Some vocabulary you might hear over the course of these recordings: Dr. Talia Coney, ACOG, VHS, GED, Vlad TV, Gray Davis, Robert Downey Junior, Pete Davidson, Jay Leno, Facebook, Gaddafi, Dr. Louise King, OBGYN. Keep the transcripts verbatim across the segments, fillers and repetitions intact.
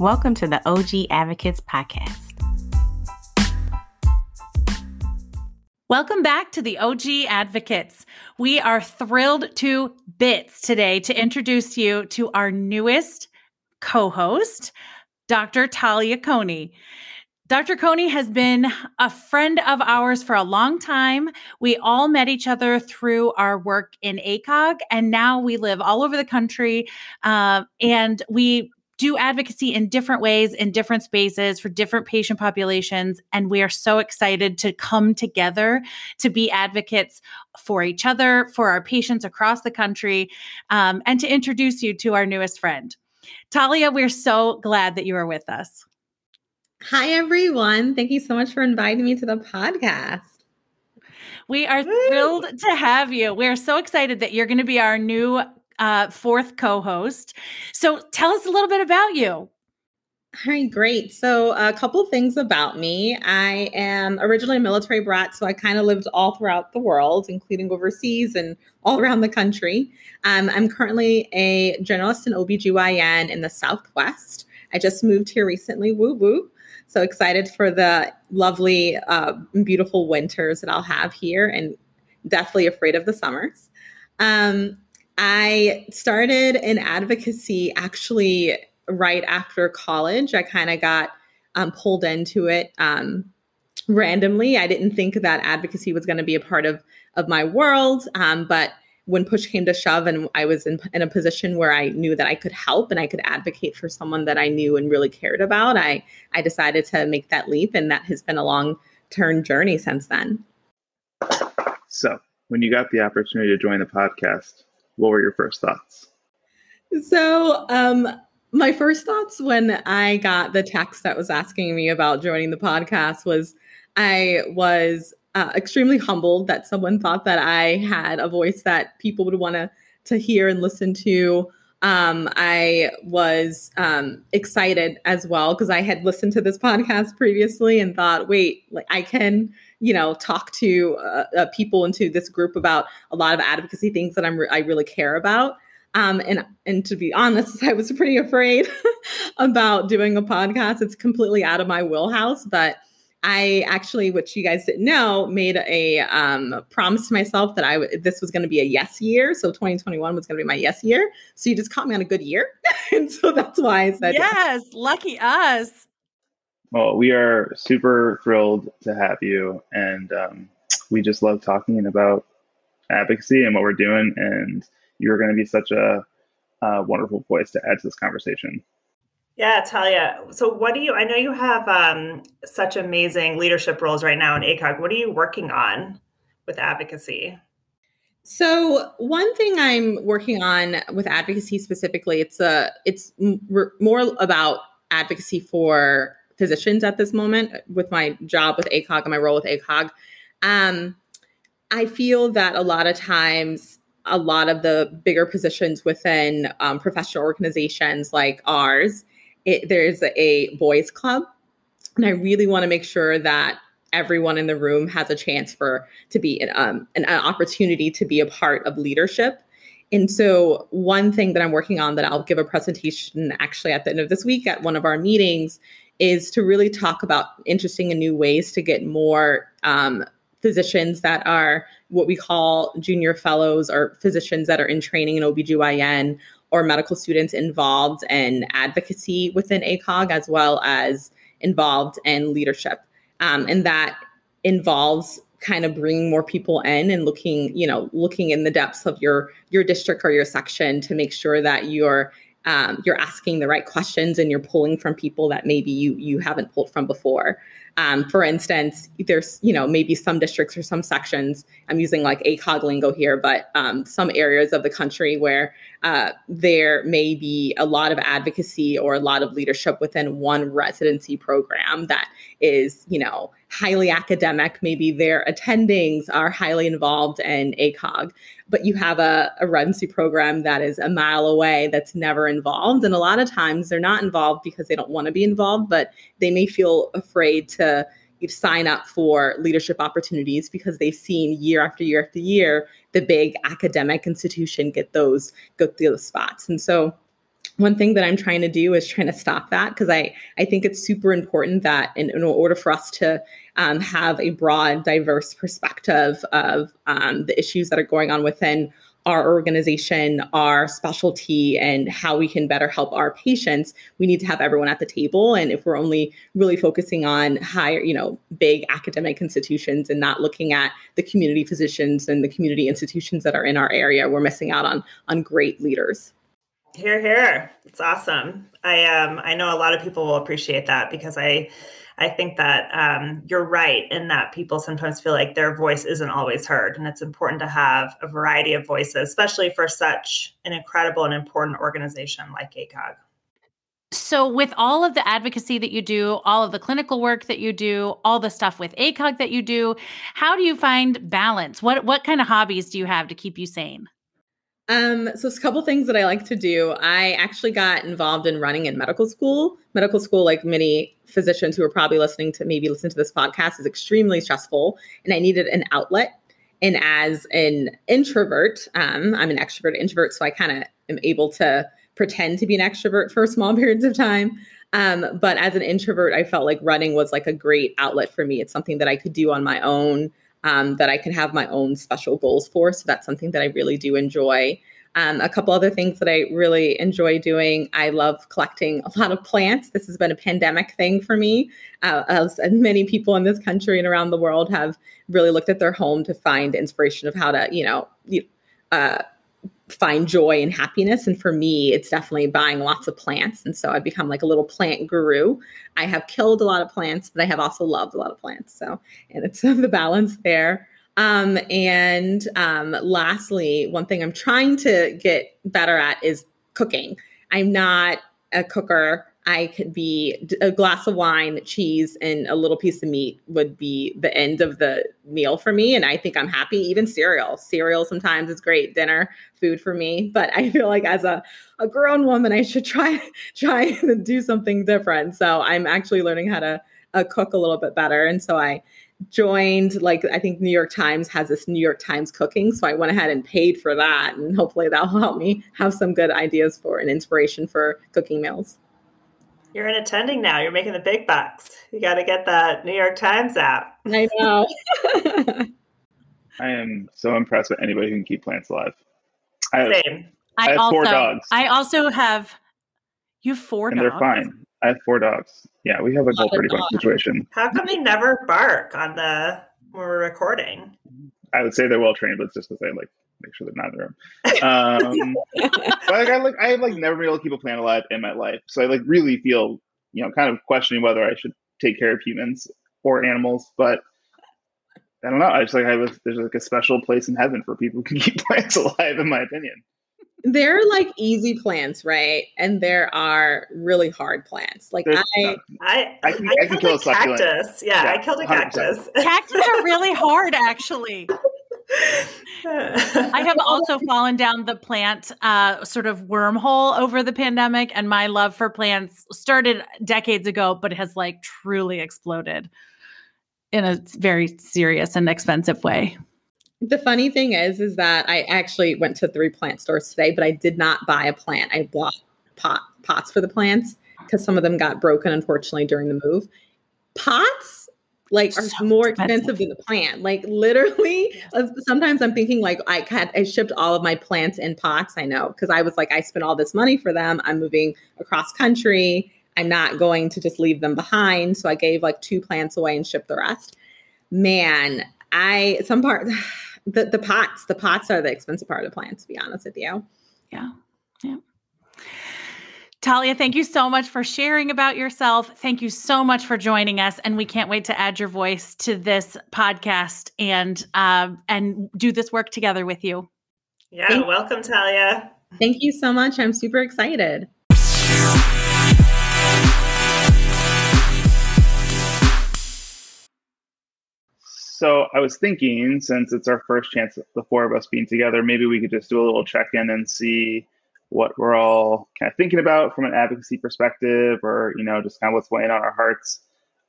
Welcome to the O G Advocates Podcast. Welcome back to the O G Advocates. We are thrilled to bits today to introduce you to our newest co-host, Doctor Talia Coney. Doctor Coney has been a friend of ours for a long time. We all met each other through our work in A C O G, and now we live all over the country, uh, and we do advocacy in different ways, in different spaces, for different patient populations, and we are so excited to come together to be advocates for each other, for our patients across the country, um, and to introduce you to our newest friend. Talia, we're so glad that you are with us. Hi, everyone. Thank you so much for inviting me to the podcast. We are Woo! thrilled to have you. We're so excited that you're going to be our new uh, fourth co-host. So tell us a little bit about you. All right, great. So a couple things about me. I am originally a military brat, so I kind of lived all throughout the world, including overseas and all around the country. Um, I'm currently a generalist in O B G Y N in the Southwest. I just moved here recently. Woo woo. So excited for the lovely, uh, beautiful winters that I'll have here, and deathly afraid of the summers. Um, I started in advocacy actually right after college. I kind of got um, pulled into it um, randomly. I didn't think that advocacy was going to be a part of, of my world. Um, but when push came to shove and I was in, in a position where I knew that I could help and I could advocate for someone that I knew and really cared about, I, I decided to make that leap. And that has been a long-term journey since then. So when you got the opportunity to join the podcast, what were your first thoughts? So um, my first thoughts when I got the text that was asking me about joining the podcast was I was Uh, extremely humbled that someone thought that I had a voice that people would want to to hear and listen to. Um, I was um, excited as well because I had listened to this podcast previously and thought, wait, like I can, you know, talk to uh, uh, people into this group about a lot of advocacy things that I'm re- I really care about. Um, and and to be honest, I was pretty afraid about doing a podcast. It's completely out of my wheelhouse, but I actually, which you guys didn't know, made a um, promise to myself that I w- this was going to be a yes year. So twenty twenty-one was going to be my yes year. So you just caught me on a good year. And so that's why I said yes. Yes, lucky us. Well, we are super thrilled to have you. And um, we just love talking about advocacy and what we're doing. And you're going to be such a, a wonderful voice to add to this conversation. Yeah, Talia. So what do you, I know you have um, such amazing leadership roles right now in A C O G. What are you working on with advocacy? So one thing I'm working on with advocacy specifically, it's a, it's m- more about advocacy for physicians at this moment with my job with A C O G and my role with A C O G. Um, I feel that a lot of times a lot of the bigger positions within um, professional organizations like ours, It, there's a boys club, and I really want to make sure that everyone in the room has a chance for to be an, um, an, an opportunity to be a part of leadership. And so one thing that I'm working on that I'll give a presentation actually at the end of this week at one of our meetings is to really talk about interesting and new ways to get more um, physicians that are what we call junior fellows or physicians that are in training in O B G Y N or medical students involved in advocacy within A C O G, as well as involved in leadership. Um, and that involves kind of bringing more people in and looking, you know, looking in the depths of your, your district or your section to make sure that you're, um, you're asking the right questions and you're pulling from people that maybe you, you haven't pulled from before. Um, for instance, there's, you know, maybe some districts or some sections, I'm using like A C O G lingo here, but um, some areas of the country where uh, there may be a lot of advocacy or a lot of leadership within one residency program that is, you know, highly academic. Maybe their attendings are highly involved in A C O G, but you have a, a residency program that is a mile away that's never involved. And a lot of times they're not involved because they don't want to be involved, but they may feel afraid to to sign up for leadership opportunities because they've seen year after year after year, the big academic institution get those, go through those spots. And so one thing that I'm trying to do is trying to stop that, because I, I think it's super important that in, in order for us to um, have a broad, diverse perspective of um, the issues that are going on within our organization, our specialty, and how we can better help our patients, we need to have everyone at the table. And if we're only really focusing on higher, you know, big academic institutions and not looking at the community physicians and the community institutions that are in our area, we're missing out on, on great leaders. Hear, hear. It's awesome. I um I know a lot of people will appreciate that, because I I think that um, you're right in that people sometimes feel like their voice isn't always heard. And it's important to have a variety of voices, especially for such an incredible and important organization like ACOG. So with all of the advocacy that you do, all of the clinical work that you do, all the stuff with ACOG that you do, how do you find balance? What, what kind of hobbies do you have to keep you sane? Um, so it's a couple things that I like to do. I actually got involved in running in medical school. Medical school, like many physicians who are probably listening to maybe listen to this podcast, is extremely stressful, and I needed an outlet. And as an introvert, um, I'm an extrovert introvert, so I kind of am able to pretend to be an extrovert for small periods of time. Um, but as an introvert, I felt like running was like a great outlet for me. It's something that I could do on my own. Um, that I can have my own special goals for. So that's something that I really do enjoy. Um, a couple other things that I really enjoy doing. I love collecting a lot of plants. This has been a pandemic thing for me. Uh, as many people in this country and around the world have really looked at their home to find inspiration of how to, you know, uh, find joy and happiness. And for me, it's definitely buying lots of plants. And so I've become like a little plant guru. I have killed a lot of plants, but I have also loved a lot of plants. So, and it's the balance there. Um, and um, lastly, one thing I'm trying to get better at is cooking. I'm not a cooker. I could be a glass of wine, cheese, and a little piece of meat would be the end of the meal for me. And I think I'm happy. Even cereal. Cereal sometimes is great dinner food for me. But I feel like as a, a grown woman, I should try, try to do something different. So I'm actually learning how to uh, cook a little bit better. And so I joined, like, I think New York Times has this New York Times cooking. So I went ahead and paid for that. And hopefully that will help me have some good ideas for and inspiration for cooking meals. You're in attending now. You're making the big bucks. You got to get that New York Times app. I know. I am so impressed with anybody who can keep plants alive. I have, Same. I, I have also, four dogs. I also have, you have four and dogs? And they're fine. I have four dogs. Yeah, we have a whole pretty dog situation. How come they never bark on the, when we're recording? I would say they're well-trained, but it's just because I like, make sure they're not in the room. Um, but like, I like, I have like never been able to keep a plant alive in my life. So I like really feel, you know, kind of questioning whether I should take care of humans or animals. But I don't know. I just like I have a, there's like a special place in heaven for people who can keep plants alive, in my opinion. There are like easy plants, right? And there are really hard plants. Like There's, I, no, I, I can, I I can kill a succulent. Cactus. Yeah, yeah, I killed a cactus. Cactus are really hard, actually. I have also fallen down the plant uh, sort of wormhole over the pandemic, and my love for plants started decades ago, but has like truly exploded in a very serious and expensive way. The funny thing is, is that I actually went to three plant stores today, but I did not buy a plant. I bought pot, pots for the plants because some of them got broken, unfortunately, during the move. Pots? Like are so more expensive. expensive than the plant. Like literally, sometimes I'm thinking like I had I shipped all of my plants in pots. I know, because I was like, I spent all this money for them. I'm moving across country. I'm not going to just leave them behind. So I gave like two plants away and shipped the rest. Man, I some part the, the pots the pots are the expensive part of the plants, to be honest with you. Yeah, yeah. Talia, thank you so much for sharing about yourself. Thank you so much for joining us. And we can't wait to add your voice to this podcast and uh, and do this work together with you. Yeah, thank welcome, Talia. Thank you so much. I'm super excited. So I was thinking, since it's our first chance, the four of us being together, maybe we could just do a little check-in and see what we're all kind of thinking about from an advocacy perspective, or, you know, just kind of what's weighing on our hearts.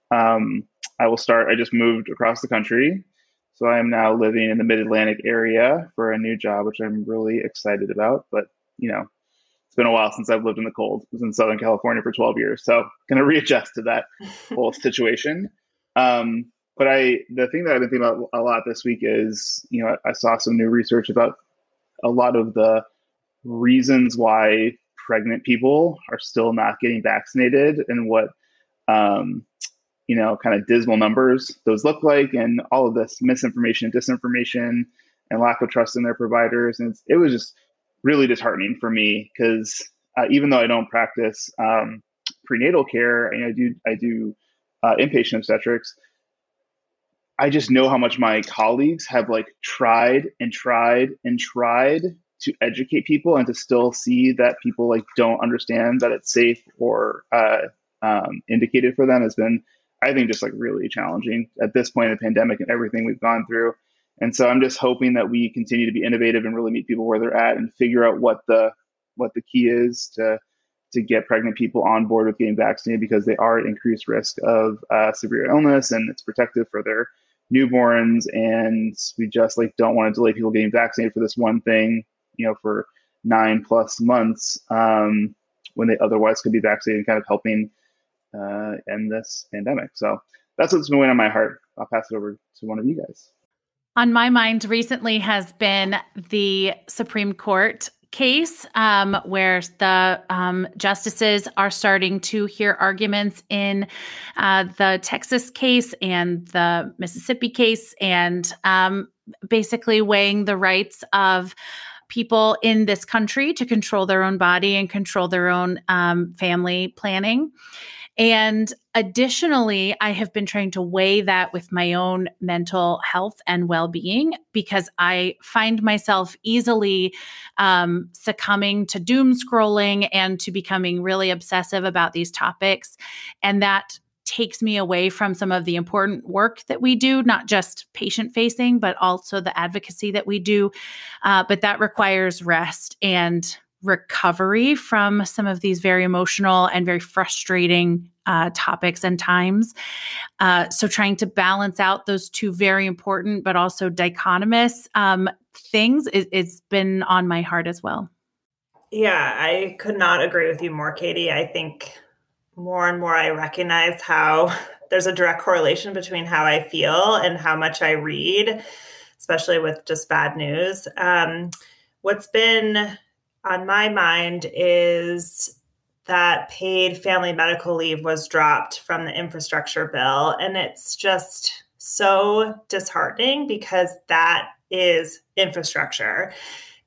Um, I will start. I just moved across the country. So I am now living in the mid-Atlantic area for a new job, which I'm really excited about. But, you know, It's been a while since I've lived in the cold. I was in Southern California for twelve years. So going to readjust to that whole situation. Um, but I, the thing that I've been thinking about a lot this week is, you know, I saw some new research about a lot of the reasons why pregnant people are still not getting vaccinated and what, um, you know, kind of dismal numbers those look like, and all of this misinformation, disinformation, and lack of trust in their providers. And it's, it was just really disheartening for me because uh, even though I don't practice um, prenatal care, I, I do I do uh, inpatient obstetrics. I just know how much my colleagues have like tried and tried and tried to educate people, and to still see that people like don't understand that it's safe or uh, um, indicated for them has been, I think, just like really challenging at this point in the pandemic and everything we've gone through. And so I'm just hoping that we continue to be innovative and really meet people where they're at and figure out what the what the key is to to get pregnant people on board with getting vaccinated, because they are at increased risk of uh, severe illness, and it's protective for their newborns. And we just like don't want to delay people getting vaccinated for this one thing, you know, for nine plus months um, when they otherwise could be vaccinated, and kind of helping uh, end this pandemic. So that's what's been weighing on my heart. I'll pass it over to one of you guys. On my mind recently has been the Supreme Court case um, where the um, justices are starting to hear arguments in uh, the Texas case and the Mississippi case, and um, basically weighing the rights of people in this country to control their own body and control their own um, family planning. And additionally, I have been trying to weigh that with my own mental health and well-being, because I find myself easily um, succumbing to doom scrolling and to becoming really obsessive about these topics. And that takes me away from some of the important work that we do, not just patient facing, but also the advocacy that we do. Uh, but that requires rest and recovery from some of these very emotional and very frustrating uh, topics and times. Uh, so trying to balance out those two very important, but also dichotomous um, things, it, it's been on my heart as well. Yeah, I could not agree with you more, Katie. I think more and more I recognize how there's a direct correlation between how I feel and how much I read, especially with just bad news. Um, what's been on my mind is that paid family medical leave was dropped from the infrastructure bill. And it's just so disheartening, because that is infrastructure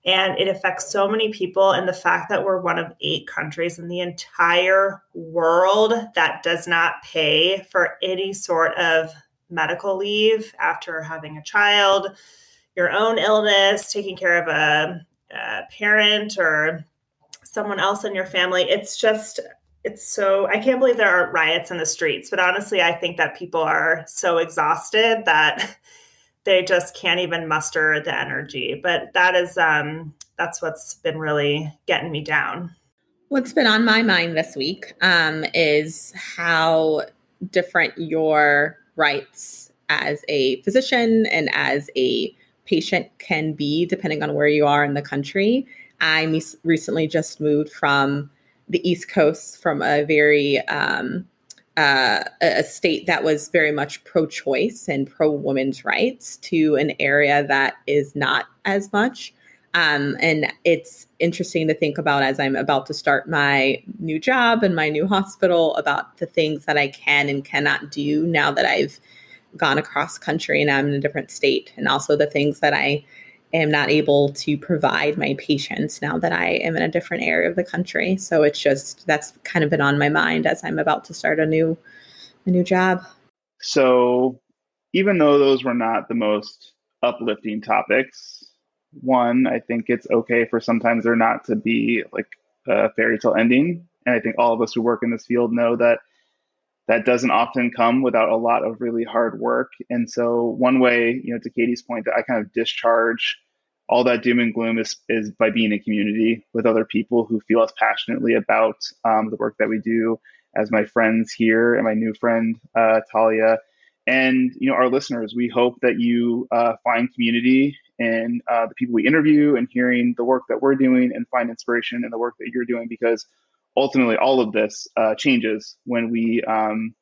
and it affects so many people. And the fact that we're one of eight countries in the entire world that does not pay for any sort of medical leave after having a child, your own illness, taking care of a a parent or someone else in your family. It's just, it's so, I can't believe there aren't riots in the streets, but honestly, I think that people are so exhausted that they just can't even muster the energy. But that is, um, that's what's been really getting me down. What's been on my mind this week um, is how different your rights as a physician and as a patient can be depending on where you are in the country. I mes- recently just moved from the East Coast, from a very um, uh, a state that was very much pro-choice and pro-women's rights, to an area that is not as much. Um, and it's interesting to think about, as I'm about to start my new job and my new hospital, about the things that I can and cannot do now that I've gone across country and I'm in a different state, and also the things that I am not able to provide my patients now that I am in a different area of the country. So it's just, that's kind of been on my mind as I'm about to start a new, a new job. So even though those were not the most uplifting topics, one, I think it's okay for sometimes there not to be like a fairy tale ending. And I think all of us who work in this field know that that doesn't often come without a lot of really hard work. And so one way, you know, to Katie's point, that I kind of discharge all that doom and gloom is, is by being in community with other people who feel as passionately about um, the work that we do as my friends here and my new friend, uh, Talia. And, you know, our listeners, we hope that you uh, find community in uh, the people we interview and hearing the work that we're doing, and find inspiration in the work that you're doing, because ultimately all of this uh, changes when we um,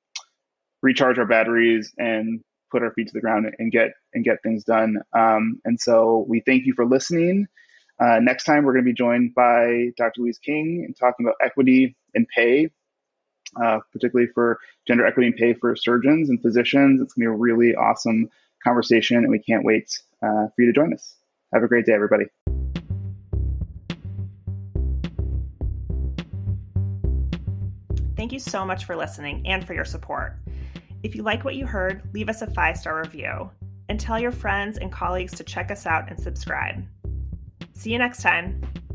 recharge our batteries and put our feet to the ground and get and get things done. Um, and so we thank you for listening. Uh, next time, we're going to be joined by Doctor Louise King and talking about equity in pay, uh, particularly for gender equity and pay for surgeons and physicians. It's going to be a really awesome conversation, and we can't wait uh, for you to join us. Have a great day, everybody. Thank you so much for listening and for your support. If you like what you heard, leave us a five-star review and tell your friends and colleagues to check us out and subscribe. See you next time.